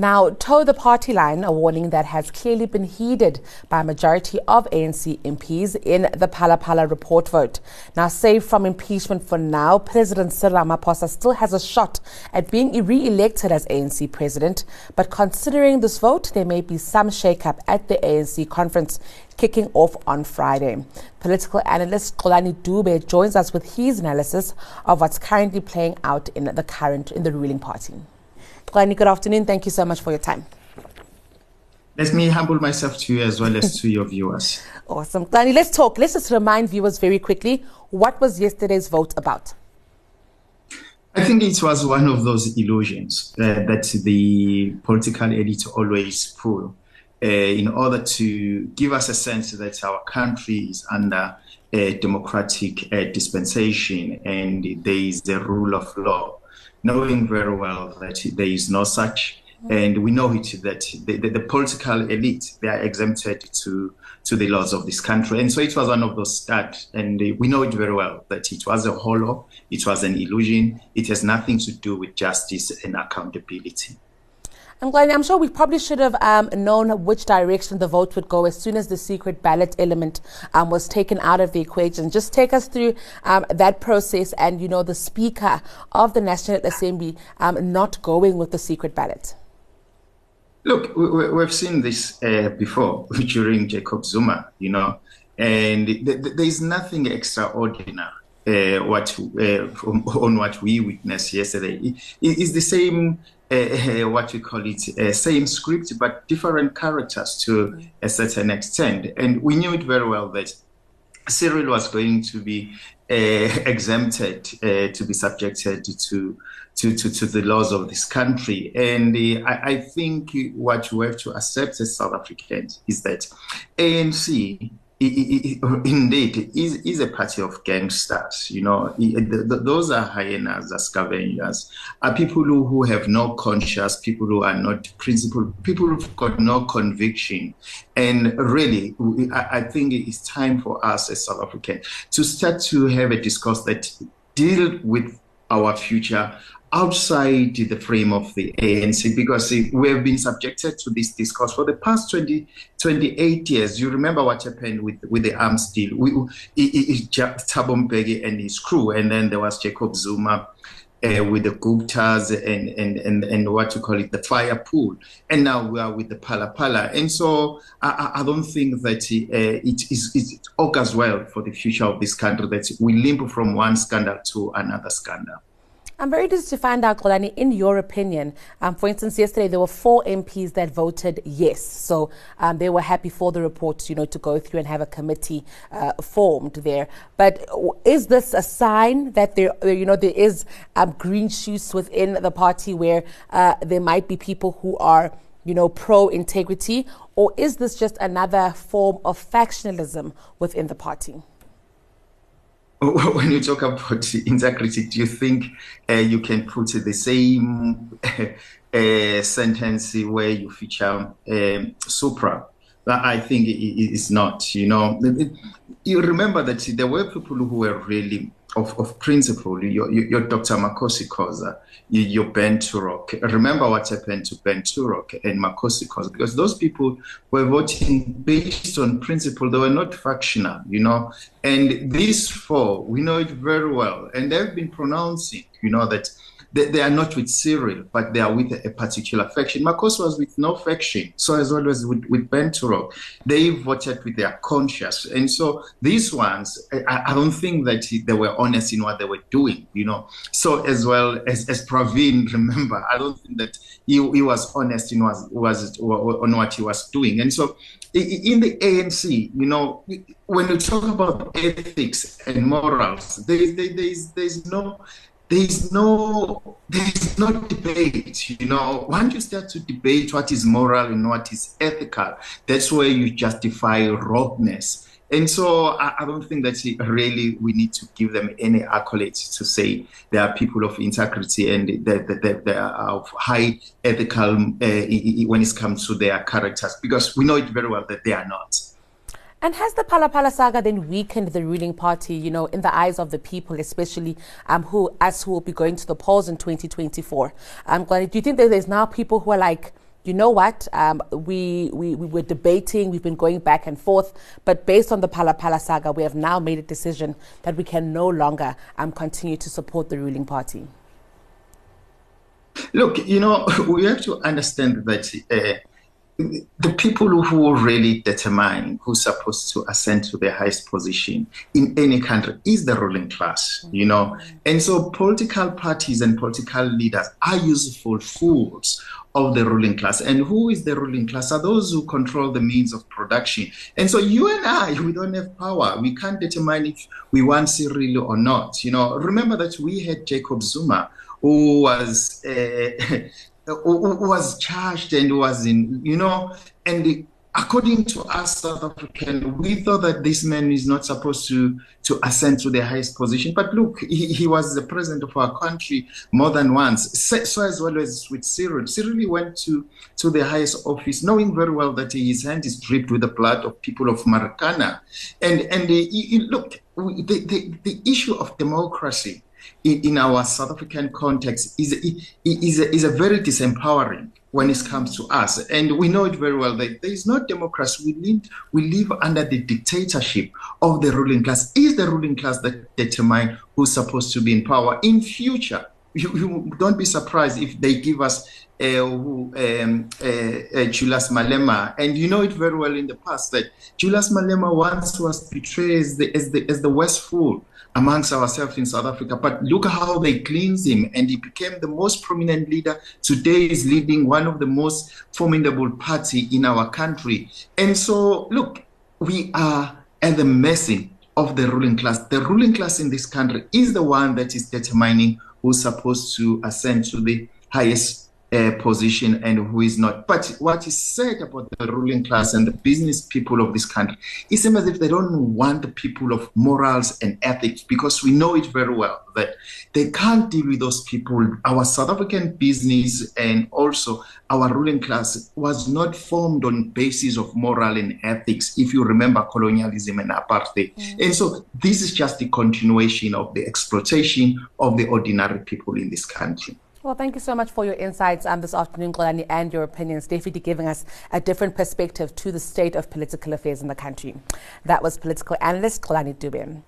now toe the party line, a warning that has clearly been heeded by a majority of ANC MPs in the Phala Phala report vote. Now, saved from impeachment for now, President Cyril Ramaphosa still has a shot at being re-elected as ANC president. But considering this vote, there may be some shake-up at the ANC conference, kicking off on Friday. Political analyst Kgalani Dube joins us with his analysis of what's currently playing out in the ruling party. Kgalani, good afternoon. Thank you so much for your time. Let me humble myself to you as well as to your viewers. Awesome. Kgalani, let's talk. Let's just remind viewers very quickly, what was yesterday's vote about? I think it was one of those illusions that the political elite always pull, in order to give us a sense that our country is under a democratic dispensation and there is the rule of law, knowing very well that there is no such. And we know it, that the political elite, they are exempted to the laws of this country. And so it was one of those stats. And we know it very well that it was a hollow, it was an illusion. It has nothing to do with justice and accountability. And Kgalani, I'm sure we probably should have known which direction the vote would go as soon as the secret ballot element was taken out of the equation. Just take us through that process and, you know, the Speaker of the National Assembly not going with the secret ballot. Look, we've seen this before during Jacob Zuma, you know, and there's nothing extraordinary on what we witnessed yesterday. It's the same, what we call it, same script, but different characters to a certain extent. And we knew it very well that Cyril was going to be exempted, to be subjected to the laws of this country. And I think what you have to accept as South Africans is that ANC indeed is a party of gangsters. You know, those are hyenas, are scavengers, are people who have no conscience, people who are not principled, people who've got no conviction. And really, I think it's time for us as South Africans to start to have a discourse that deals with our future outside the frame of the ANC, because we have been subjected to this discourse for the past 28 years. You remember what happened with the arms deal. Thabo Mbeki and his crew, and then there was Jacob Zuma with the Guptas and what you call it, the fire pool. And now we are with the Phala Phala. And so I don't think that it augurs well for the future of this country that we limp from one scandal to another scandal. I'm very interested to find out, Kgalani, in your opinion, for instance, yesterday there were 4 MPs that voted yes. So they were happy for the report, you know, to go through and have a committee formed there. But is this a sign that there, you know, there is green shoots within the party where there might be people who are, you know, pro-integrity? Or is this just another form of factionalism within the party? When you talk about integrity, do you think you can put the same sentence where you feature Supra? But I think it's not, you know. You remember that there were people who were really of principle, your Dr. Makhosi Khoza, your Ben Turok. Remember what happened to Ben Turok and Makhosi Khoza, because those people were voting based on principle. They were not factional, you know. And these 4, we know it very well. And they've been pronouncing, you know, that they are not with Cyril, but they are with a particular faction. Makhosi was with no faction, so as always with Ben Turok, they voted with their conscience. And so these ones, I don't think that they were honest in what they were doing, you know. So as well as Praveen, remember, I don't think that he was honest in on what he was doing. And so in the ANC, you know, when you talk about ethics and morals, there's no debate, you know. Once you start to debate what is moral and what is ethical, that's where you justify wrongness. And so I don't think that really we need to give them any accolades to say they are people of integrity and they are of high ethical when it comes to their characters, because we know it very well that they are not. And has the Phala Phala saga then weakened the ruling party, you know, in the eyes of the people, especially who will be going to the polls in 2024? Kgalani, do you think that there's now people who are like, you know what, we were debating, we've been going back and forth, but based on the Phala Phala saga, we have now made a decision that we can no longer continue to support the ruling party? Look, you know, we have to understand that the people who really determine who's supposed to ascend to the highest position in any country is the ruling class, you know. And so political parties and political leaders are useful tools of the ruling class. And who is the ruling class? Are those who control the means of production. And so you and I, we don't have power. We can't determine if we want Cyril or not. You know, remember that we had Jacob Zuma, who was charged and was in, you know, and according to us South African, we thought that this man is not supposed to ascend to the highest position. But look, he was the president of our country more than once. So as well as with Cyril. Cyril went to the highest office, knowing very well that his hand is dripped with the blood of people of Marikana. And look, the issue of democracy in our South African context is a very disempowering when it comes to us. And we know it very well that there is no democracy. We live under the dictatorship of the ruling class. It's the ruling class that determines who's supposed to be in power. In future, you don't be surprised if they give us Julius Malema. And you know it very well in the past that Julius Malema once was portrayed as the worst fool amongst ourselves in South Africa. But look how they cleansed him, and he became the most prominent leader. Today is leading one of the most formidable party in our country. And so, look, we are at the mercy of the ruling class. The ruling class in this country is the one that is determining who's supposed to ascend to the highest position and who is not. But what is said about the ruling class and the business people of this country, it seems as if they don't want the people of morals and ethics, because we know it very well that they can't deal with those people. Our South African business and also our ruling class was not formed on basis of moral and ethics, if you remember colonialism and apartheid. Mm-hmm. And so this is just the continuation of the exploitation of the ordinary people in this country. Well, thank you so much for your insights this afternoon, Kgalani, and your opinions, definitely giving us a different perspective to the state of political affairs in the country. That was political analyst Kgalani Dube.